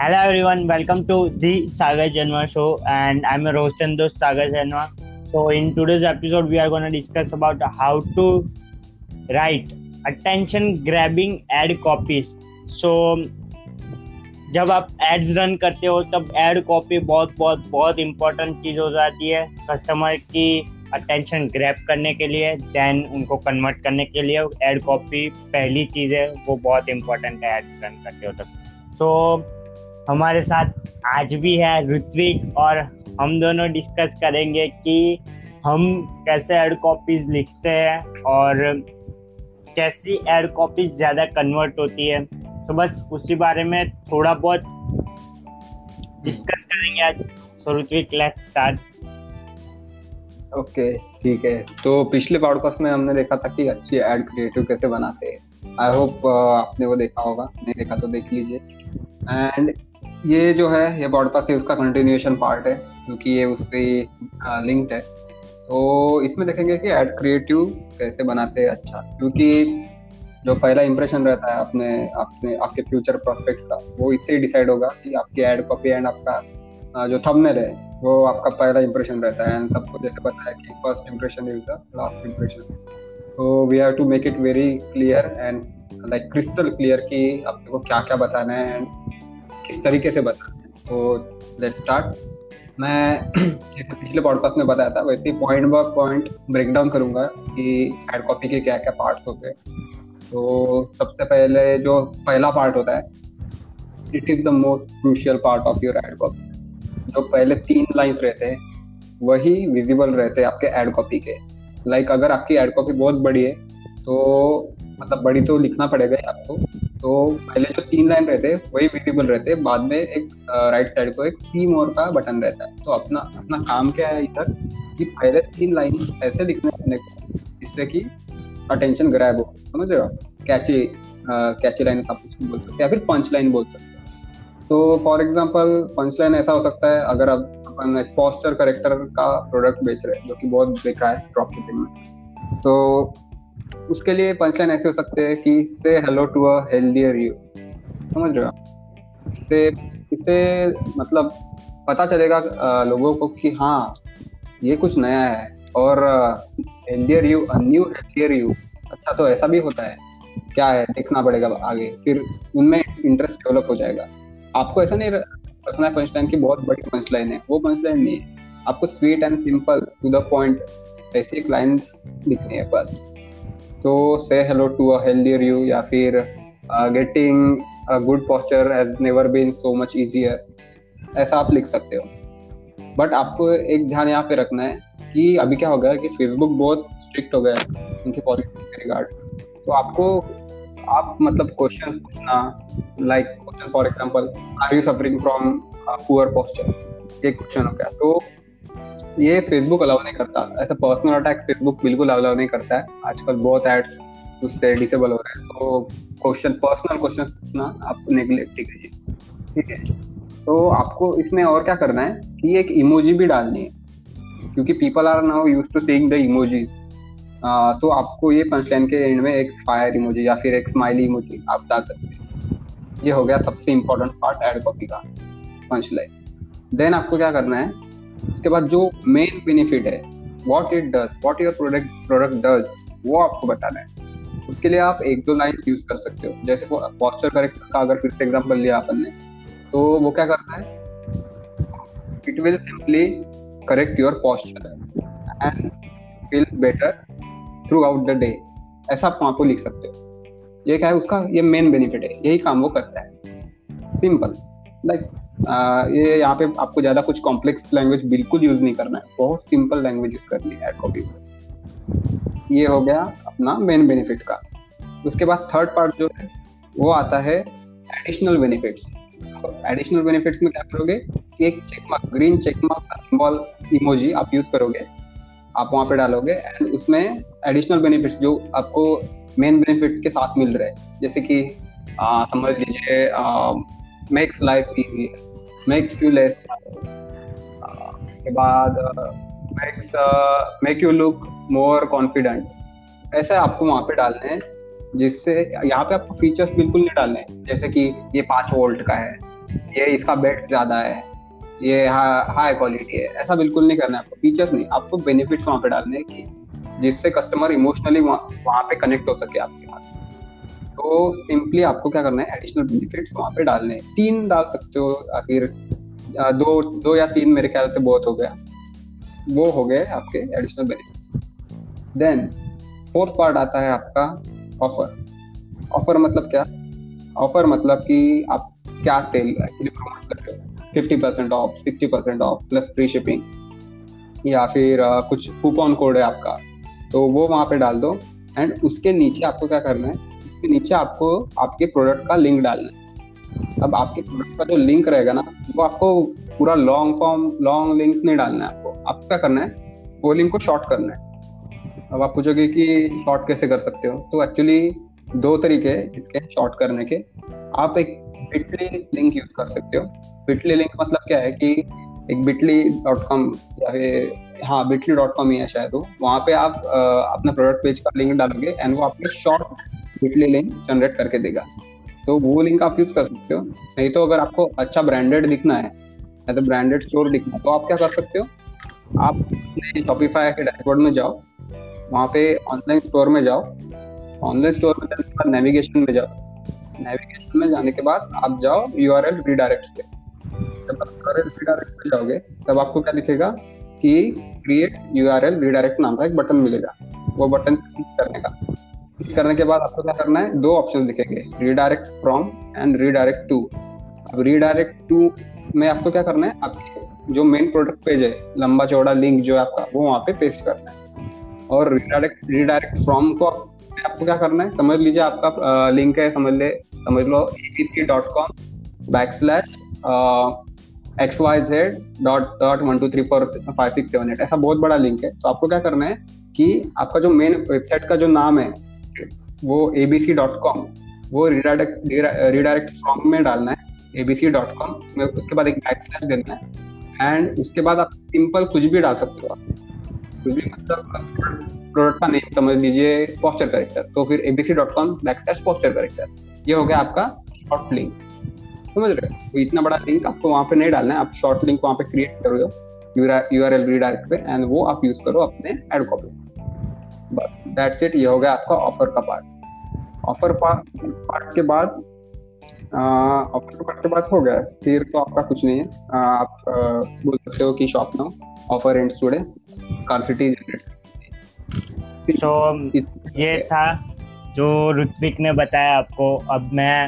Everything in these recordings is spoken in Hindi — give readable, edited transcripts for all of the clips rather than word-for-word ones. Hello everyone, welcome to the Sagar Janwa show, and I'm your host and host Sagar Janwa. So in today's episode, we are going to discuss about how to write attention grabbing ad copies. So जब आप ads रन करते हो तब ad copy बहुत important चीज़ हो जाती है कस्टमर की attention grab करने के लिए, then उनको convert करने के लिए ad copy पहली चीज़ है, वो बहुत important है ads रन करते हो तब. So हमारे साथ आज भी है ऋत्विक और हम दोनों डिस्कस करेंगे कि हम कैसे ऐड कॉपीज लिखते हैं और कैसी ऐड कॉपीज ज़्यादा कन्वर्ट होती है. तो बस उसी बारे में थोड़ा बहुत डिस्कस करेंगे आज. So Ritwik, let's start. Okay, ठीक है. तो पिछले पॉडकास्ट में हमने देखा था कि अच्छी ऐड क्रिएटिव कैसे बनाते हैं. आई होप आपने वो देखा होगा, नहीं देखा तो देख लीजिए. एंड ये जो है ये पॉडकास्ट है उसका कंटिन्यूएशन पार्ट है क्योंकि ये उससे लिंक्ड है. तो इसमें देखेंगे कि ऐड क्रिएटिव कैसे बनाते हैं अच्छा, क्योंकि जो पहला इंप्रेशन रहता है अपने आपके फ्यूचर प्रोस्पेक्ट्स का, वो इससे ही डिसाइड होगा कि आपकी ऐड कॉपी एंड आपका जो थंबनेल है वो आपका पहला इंप्रेशन रहता है. एंड सबको जैसे पता है कि first impression is the last impression. तो we have to make it very clear and like crystal clear कि आपको क्या क्या बताना है एंड किस तरीके से बताना है. तो लेट्स स्टार्ट. मैं जैसे पिछले पॉडकास्ट में बताया था वैसे point by point break down करूँगा कि ऐड कॉपी के क्या क्या पार्ट्स होते हैं. तो सबसे पहले जो पहला पार्ट होता है, it is the most crucial part of your ad copy. जो पहले 3 लाइन्स रहते हैं वही विजिबल रहते हैं आपके ऐड कॉपी के. लाइक अगर आपकी ऐड कॉपी बहुत बड़ी है तो मतलब बड़ी तो लिखना पड़ेगा आपको. तो पहले जो 3 लाइन रहते हैं वही विजिबल रहते हैं. बाद में एक राइट साइड को एक सी मोर का बटन रहता है. तो अपना काम क्या है इधर कि पहले 3 लाइन ऐसे लिखने को जिससे कि अटेंशन ग्रैब हो, समझ रहे हो. कैची लाइन आप उसको बोल सकते या फिर पंच लाइन बोल सकते. तो फॉर एग्जाम्पल पंच लाइन ऐसा हो सकता है, अगर आप अपन एक पॉस्चर करेक्टर का प्रोडक्ट बेच रहे हैं जो कि बहुत बेकार है ड्रॉप शिपिंग में, तो उसके लिए पंच लाइन ऐसे हो सकते हैं कि say hello to a healthier you, समझ रहे हो. इससे मतलब पता चलेगा लोगों को कि हाँ ये कुछ नया है. और healthier you, a new healthier you, अच्छा तो ऐसा भी होता है क्या है, देखना पड़ेगा आगे. फिर उनमें इंटरेस्ट डेवलप हो जाएगा. आपको ऐसा नहीं रखना है पंच लाइन की बहुत बड़ी पंच लाइन है, वो पंच लाइन नहीं है. आपको sweet and simple to the point ऐसी एक लाइन लिखनी है बस. तो say hello to a healthier you या फिर getting a good posture has never been so much easier, ऐसा आप लिख सकते हो. बट आपको एक ध्यान यहाँ पे रखना है कि अभी क्या हो गया कि फेसबुक बहुत स्ट्रिक्ट हो गया है उनकी पॉलिसी के रिगार्ड. तो आप मतलब क्वेश्चन पूछना, like question for example are you suffering from poor posture, ये क्वेश्चन हो गया. तो ये फेसबुक अलाउ नहीं करता, ऐसा पर्सनल अटैक फेसबुक बिल्कुल अलाउ नहीं करता है. आजकल बहुत एड्स उससे डिसेबल हो रहे हैं. तो क्वेश्चन पर्सनल क्वेश्चन आप नेग्लेक्ट करिए, ठीक है. तो आपको इसमें और क्या करना है कि एक इमोजी भी डालनी है क्योंकि people are now used to seeing the emojis. तो आपको ये पंच लाइन के एंड में एक फायर इमोजी या फिर एक स्माइली इमोजी आप डाल सकते हैं. ये हो गया सबसे इम्पोर्टेंट पार्ट एड कॉपी का, पंच लाइन. देन आपको क्या करना है उसके बाद जो मेन बेनिफिट है, what it does, what your product does, वो आपको बताना है. उसके लिए आप 1-2 लाइन यूज कर सकते हो. जैसे पॉस्चर करेक्टर का अगर फिर से एग्जांपल लिया अपन ने, तो वो क्या करता है, it will simply correct your posture and feel better throughout the day, ऐसा आप वहाँ को लिख सकते हो. ये क्या है उसका, ये मेन बेनिफिट है, यही काम वो करता है. सिंपल लाइक ये यहाँ पे आपको ज़्यादा कुछ कॉम्प्लेक्स लैंग्वेज बिल्कुल यूज़ नहीं करना है, बहुत सिंपल लैंग्वेज यूज़ करनी है ऐड कॉपी में. ये हो गया अपना मेन बेनिफिट का. उसके बाद थर्ड पार्ट जो है वो आता है एडिशनल बेनिफिट्स. एडिशनल बेनिफिट्स में क्या करोगे, एक चेकमार्क, ग्रीन चेकमार्क का सिंबल इमोजी आप यूज़ करोगे, आप वहाँ पे डालोगे. एंड उसमें एडिशनल बेनिफिट्स जो आपको मेन बेनिफिट के साथ मिल रहे हैं, जैसे कि समझ लीजिए makes life easy, makes you less, के बाद make you look more confident, ऐसे आपको वहाँ पे डालने हैं. जिससे यहाँ पे आपको फीचर्स बिल्कुल नहीं डालने हैं, जैसे कि ये 5 वोल्ट का है ये इसका बेट ज़्यादा है, ये हाई क्वालिटी है, ऐसा बिल्कुल नहीं करना है आपको। फीचर नहीं, आपको बेनिफिट्स वहाँ पे डालने की जिससे कस्टमर इमोशनली वहाँ पे कनेक्ट हो सके आपके साथ। तो सिंपली आपको क्या करना है, एडिशनल बेनिफिट्स वहाँ पे डालने हैं। 3 डाल सकते हो या फिर 2 या 3 मेरे ख्याल से बहुत हो गया, वो हो गए आपके additional benefits. Then 4th part आता है आपका ऑफर। ऑफर मतलब क्या? ऑफर मतलब कि आप क्या सेल एक्चुअली प्रमोट करते हो, 50% off, 60% off plus free shipping, या फिर कुछ कूपन कोड है आपका, तो वो वहाँ पे डाल दो। एंड उसके नीचे आपको क्या करना है, उसके नीचे आपको आपके प्रोडक्ट का लिंक डालना है। अब आपके प्रोडक्ट का जो लिंक रहेगा ना, वो आपको पूरा लॉन्ग लिंक नहीं डालना है आपको। आपको क्या करना है, वो लिंक को शॉर्ट करना है। अब आप पूछोगे कि शॉर्ट कैसे कर सकते हो, तो एक्चुअली 2 तरीके इसके शॉर्ट करने के। आप एक बिटली लिंक यूज कर सकते हो। बिटली लिंक मतलब क्या है कि एक bitly.com या फिर bitly.com ही है शायद, वो वहाँ पे आप अपना प्रोडक्ट पेज का लिंक डालोगे एंड वो आपको शॉर्ट बिटली लिंक जनरेट करके देगा, तो वो लिंक आप यूज कर सकते हो। नहीं तो अगर आपको अच्छा ब्रांडेड दिखना है या तो ब्रांडेड स्टोर दिखना है, तो आप क्या कर सकते हो, आप अपने Shopify के डैशबोर्ड में जाओ, वहाँ पे ऑनलाइन स्टोर में जाओ, ऑनलाइन स्टोर में जाने के बाद नेविगेशन में जाओ, नेविगेशन में जाने के बाद आप जाओ URL रीडायरेक्ट पे। जब आप URL रीडायरेक्ट पे जाओगे तब आपको क्या दिखेगा कि क्रिएट URL रीडायरेक्ट नाम का एक बटन मिलेगा। वो बटन क्लिक करने का, क्लिक करने के बाद आपको क्या करना है, 2 ऑप्शन दिखेंगे, redirect from and redirect to. अब रीडायरेक्ट टू में आपको क्या करना है, आपके जो मेन प्रोडक्ट पेज है, लंबा चौड़ा लिंक जो है आपका, वो वहाँ पे पेस्ट करना है। और रीडायरेक्ट फ्रॉम को आपको क्या करना है, समझ लीजिए आपका लिंक है, समझ लो abc.com/xyz.12345678, ऐसा बहुत बड़ा लिंक है। तो आपको क्या करना है कि आपका जो मेन वेबसाइट का जो नाम है वो abc.com, वो रीडायरेक्ट फ्रॉम में डालना है, abc.com में, उसके बाद एक / देना है। एंड उसके बाद आप सिंपल कुछ भी डाल सकते हो, कुछ भी मतलब प्रोडक्ट का नेम, समझ लीजिए पोस्टर करेक्टर, तो फिर abc.com/poster करेक्टर, ये हो गया आपका शॉर्ट लिंक। समझ रहे हो, तो इतना बड़ा लिंक आपको वहाँ पे नहीं डालना है, आप शॉर्ट लिंक वहाँ पे क्रिएट कर रहे हो URL रीडायरेक्ट पे, एंड वो आप यूज करो अपने एड कॉपी। बस दैट्स इट, ये हो गया आपका ऑफर का पार्ट। ऑफर पार्ट के बाद हो गया, फिर तो आपका कुछ नहीं है। आप बोल सकते हो कि shop now offer ends today, scarcity generate. तो ये था जो ऋत्विक ने बताया आपको। अब मैं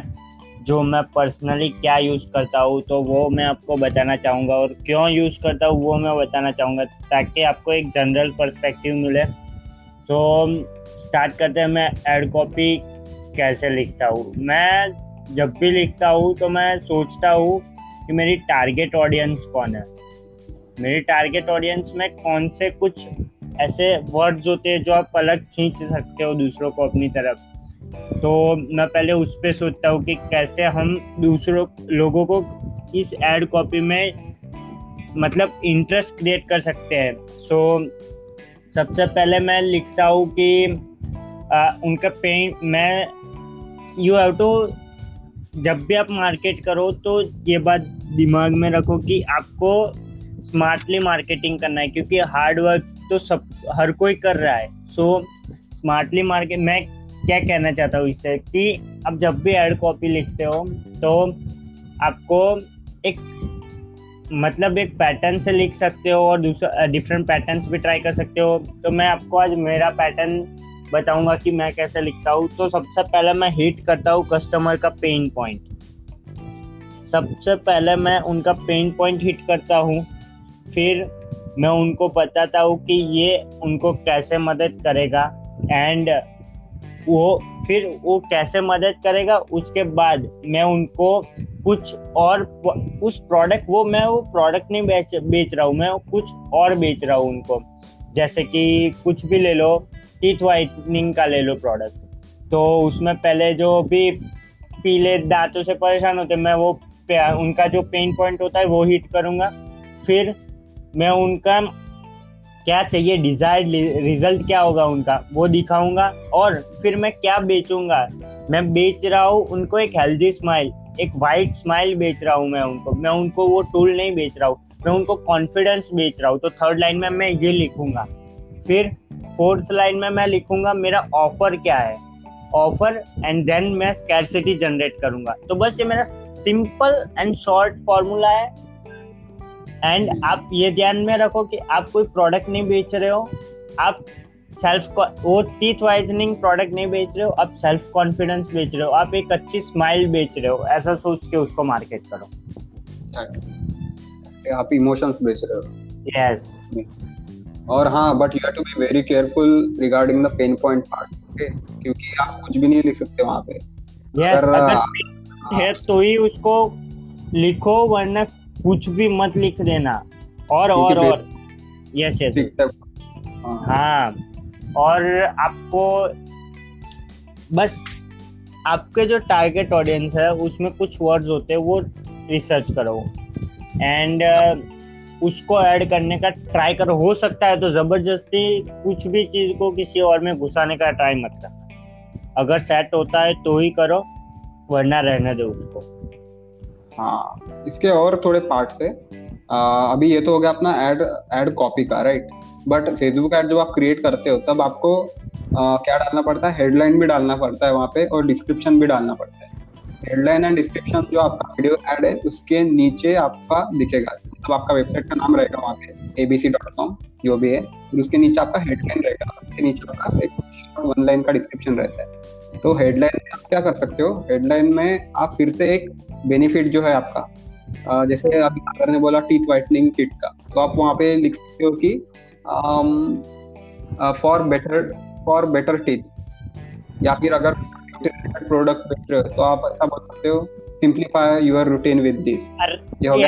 पर्सनली क्या यूज़ करता हूँ तो वो मैं आपको बताना चाहूँगा, और क्यों यूज़ करता हूँ वो मैं बताना चाहूँगा, ताकि आपको एक जनरल पर्सपेक्टिव मिले। तो स्टार्ट करते हैं, मैं एड कॉपी कैसे लिखता हूँ। मैं जब भी लिखता हूँ तो मैं सोचता हूँ कि मेरी टारगेट ऑडियंस कौन है, मेरी टारगेट ऑडियंस में कौन से कुछ ऐसे वर्ड्स होते हैं जो आप अलग खींच सकते हो दूसरों को अपनी तरफ। तो मैं पहले उस पर सोचता हूँ कि कैसे हम दूसरों लोगों को इस एड कॉपी में मतलब इंटरेस्ट क्रिएट कर सकते हैं। सो सबसे पहले मैं लिखता हूँ कि उनका पेन मैं यू हैव टू, जब भी आप मार्केट करो तो ये बात दिमाग में रखो कि आपको स्मार्टली मार्केटिंग करना है, क्योंकि हार्ड वर्क तो सब हर कोई कर रहा है। सो स्मार्टली मार्केट, मैं क्या कहना चाहता हूँ इससे कि अब जब भी एड कॉपी लिखते हो तो आपको एक पैटर्न से लिख सकते हो और दूसरा डिफरेंट पैटर्न्स भी ट्राई कर सकते हो। तो मैं आपको आज मेरा पैटर्न बताऊंगा कि मैं कैसे लिखता हूँ। तो सबसे पहले मैं हिट करता हूँ कस्टमर का पेन पॉइंट, सबसे पहले मैं उनका पेन पॉइंट हिट करता हूँ, फिर मैं उनको बताता हूँ कि ये उनको कैसे मदद करेगा, एंड वो कैसे मदद करेगा। उसके बाद मैं उनको कुछ और प्रोडक्ट नहीं बेच रहा हूँ, मैं कुछ और बेच रहा हूँ उनको, जैसे कि कुछ भी ले लो, टीथ व्हाइटनिंग का ले लो प्रोडक्ट। तो उसमें पहले जो भी पीले दांतों से परेशान होते, मैं वो उनका जो पेन पॉइंट होता है वो हिट करूँगा। फिर मैं उनका क्या चाहिए, डिजायर्ड रिजल्ट क्या होगा उनका, वो दिखाऊंगा। और फिर मैं क्या बेचूंगा, मैं बेच रहा हूँ उनको एक हेल्दी स्माइल, एक वाइट स्माइल बेच रहा हूँ मैं उनको वो टूल नहीं बेच रहा हूँ, मैं उनको कॉन्फिडेंस बेच रहा हूँ। तो थर्ड लाइन में मैं ये लिखूंगा। फिर फोर्थ लाइन में मैं लिखूंगा मेरा ऑफर क्या है, ऑफर, एंड देन मैं स्कैर्सिटी जनरेट करूंगा। तो बस ये मेरा सिंपल एंड शॉर्ट फॉर्मूला है। एंड आप ये ध्यान में रखो कि आप कोई प्रोडक्ट नहीं बेच रहे हो, आप वो टीथ वाइटनिंग प्रोडक्ट नहीं बेच रहे हो, आप सेल्फ कॉन्फिडेंस बेच रहे हो, आप एक अच्छी स्माइल बेच रहे हो, ऐसा सोच के उसको मार्केट करो। आप इमोशंस बेच रहे हो। यस। और हाँ, but you have to be very careful regarding the pain point part, क्योंकि आप कुछ भी नहीं लिख सकते वहाँ पे। यस, अगर है तो ही उसको लिखो, वरना कुछ भी मत लिख देना। और यस यस, हाँ। और आपको बस आपके जो टारगेट ऑडियंस है उसमें कुछ वर्ड्स होते हैं, वो रिसर्च करो एंड उसको ऐड करने का ट्राई करो। हो सकता है तो ज़बरदस्ती कुछ भी चीज़ को किसी और में घुसाने का ट्राई मत करना। अगर सेट होता है तो ही करो, वरना रहने दो उसको। हाँ, इसके और थोड़े पार्ट्स है। अभी ये तो हो गया अपना ऐड कॉपी का, राइट। बट फेसबुक ऐड जब आप क्रिएट करते हो तब आपको क्या डालना पड़ता है, हेडलाइन भी डालना पड़ता है वहाँ पे और डिस्क्रिप्शन भी डालना पड़ता है। हेडलाइन एंड डिस्क्रिप्शन जो आपका वीडियो ऐड है उसके नीचे आपका दिखेगा, मतलब आपका वेबसाइट का नाम रहेगा वहाँ पे abc.com जो भी है, फिर उसके नीचे आपका हेडलाइन रहेगा, उसके नीचे आपका एक वन लाइन का डिस्क्रिप्शन रहता है। तो हेडलाइन में आप क्या कर सकते हो, हेडलाइन में आप फिर से एक बेनिफिट जो है आपका, जैसे अभी सागर ने बोला टीथ व्हाइटनिंग किट का, तो आप वहाँ पे लिख सकते हो कि फॉर बेटर टीथ, या फिर अगर प्रोडक्ट बेच रहे हो तो आप ऐसा बोल सकते हो, simplify your routine with this.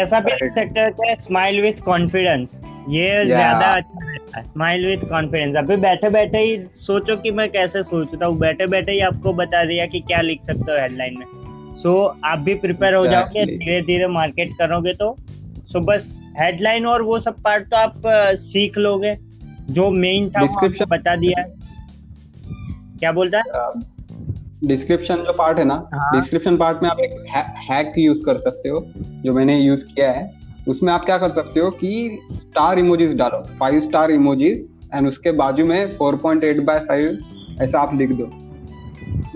ऐसा भी लिख सकते हो कि स्माइल विद कॉन्फिडेंस, ये ज्यादा अच्छा रहता है, स्माइल विद कॉन्फिडेंस। अभी बैठे बैठे ही सोचो कि मैं कैसे सोचता हूँ, बैठे बैठे ही आपको बता दिया कि क्या लिख सकते हो हेडलाइन में। सो आप भी प्रिपेयर हो जाओगे, धीरे धीरे मार्केट करोगे तो। सो बस हेडलाइन और वो सब पार्ट तो आप सीख लोगे, जो मेन था डिस्क्रिप्शन बता दिया। क्या बोलता है डिस्क्रिप्शन जो पार्ट है ना, डिस्क्रिप्शन पार्ट में आप एक हैक यूज कर सकते हो जो मैंने यूज किया है। उसमें आप क्या कर सकते हो कि स्टार इमोजीज डालो, 5 स्टार इमोजीज, एंड उसके बाजू में 4.8/5 ऐसा आप लिख दो।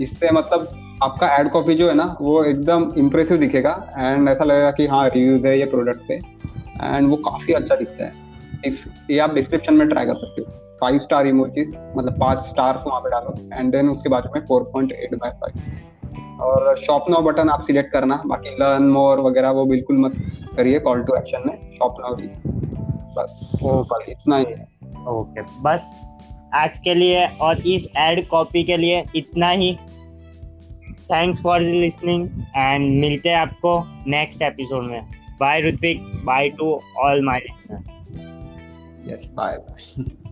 इससे मतलब आपका एड कॉपी जो है ना वो एकदम इम्प्रेसिव दिखेगा एंड ऐसा लगेगा कि हाँ रिव्यूज है ये प्रोडक्ट पे, एंड वो काफ़ी अच्छा दिखता है। ये आप डिस्क्रिप्शन में ट्राई कर सकते हो, 5 स्टार इमोजीज, मतलब 5 स्टार्स वहाँ पे डालो एंड देन उसके बाद में 4.8/5। और शॉप नाउ बटन आप सिलेक्ट करना, बाकी लर्न मोर वगैरह वो बिल्कुल मत करिए, कॉल टू एक्शन में शॉप नाउ भी बस इतना ही है। ओके, बस आज के लिए और इस एड कॉपी के लिए इतना ही। थैंक्स फॉर लिसनिंग एंड मिलते हैं आपको नेक्स्ट एपिसोड में। Bye Ritwik, bye to all my listeners. Yes, bye bye.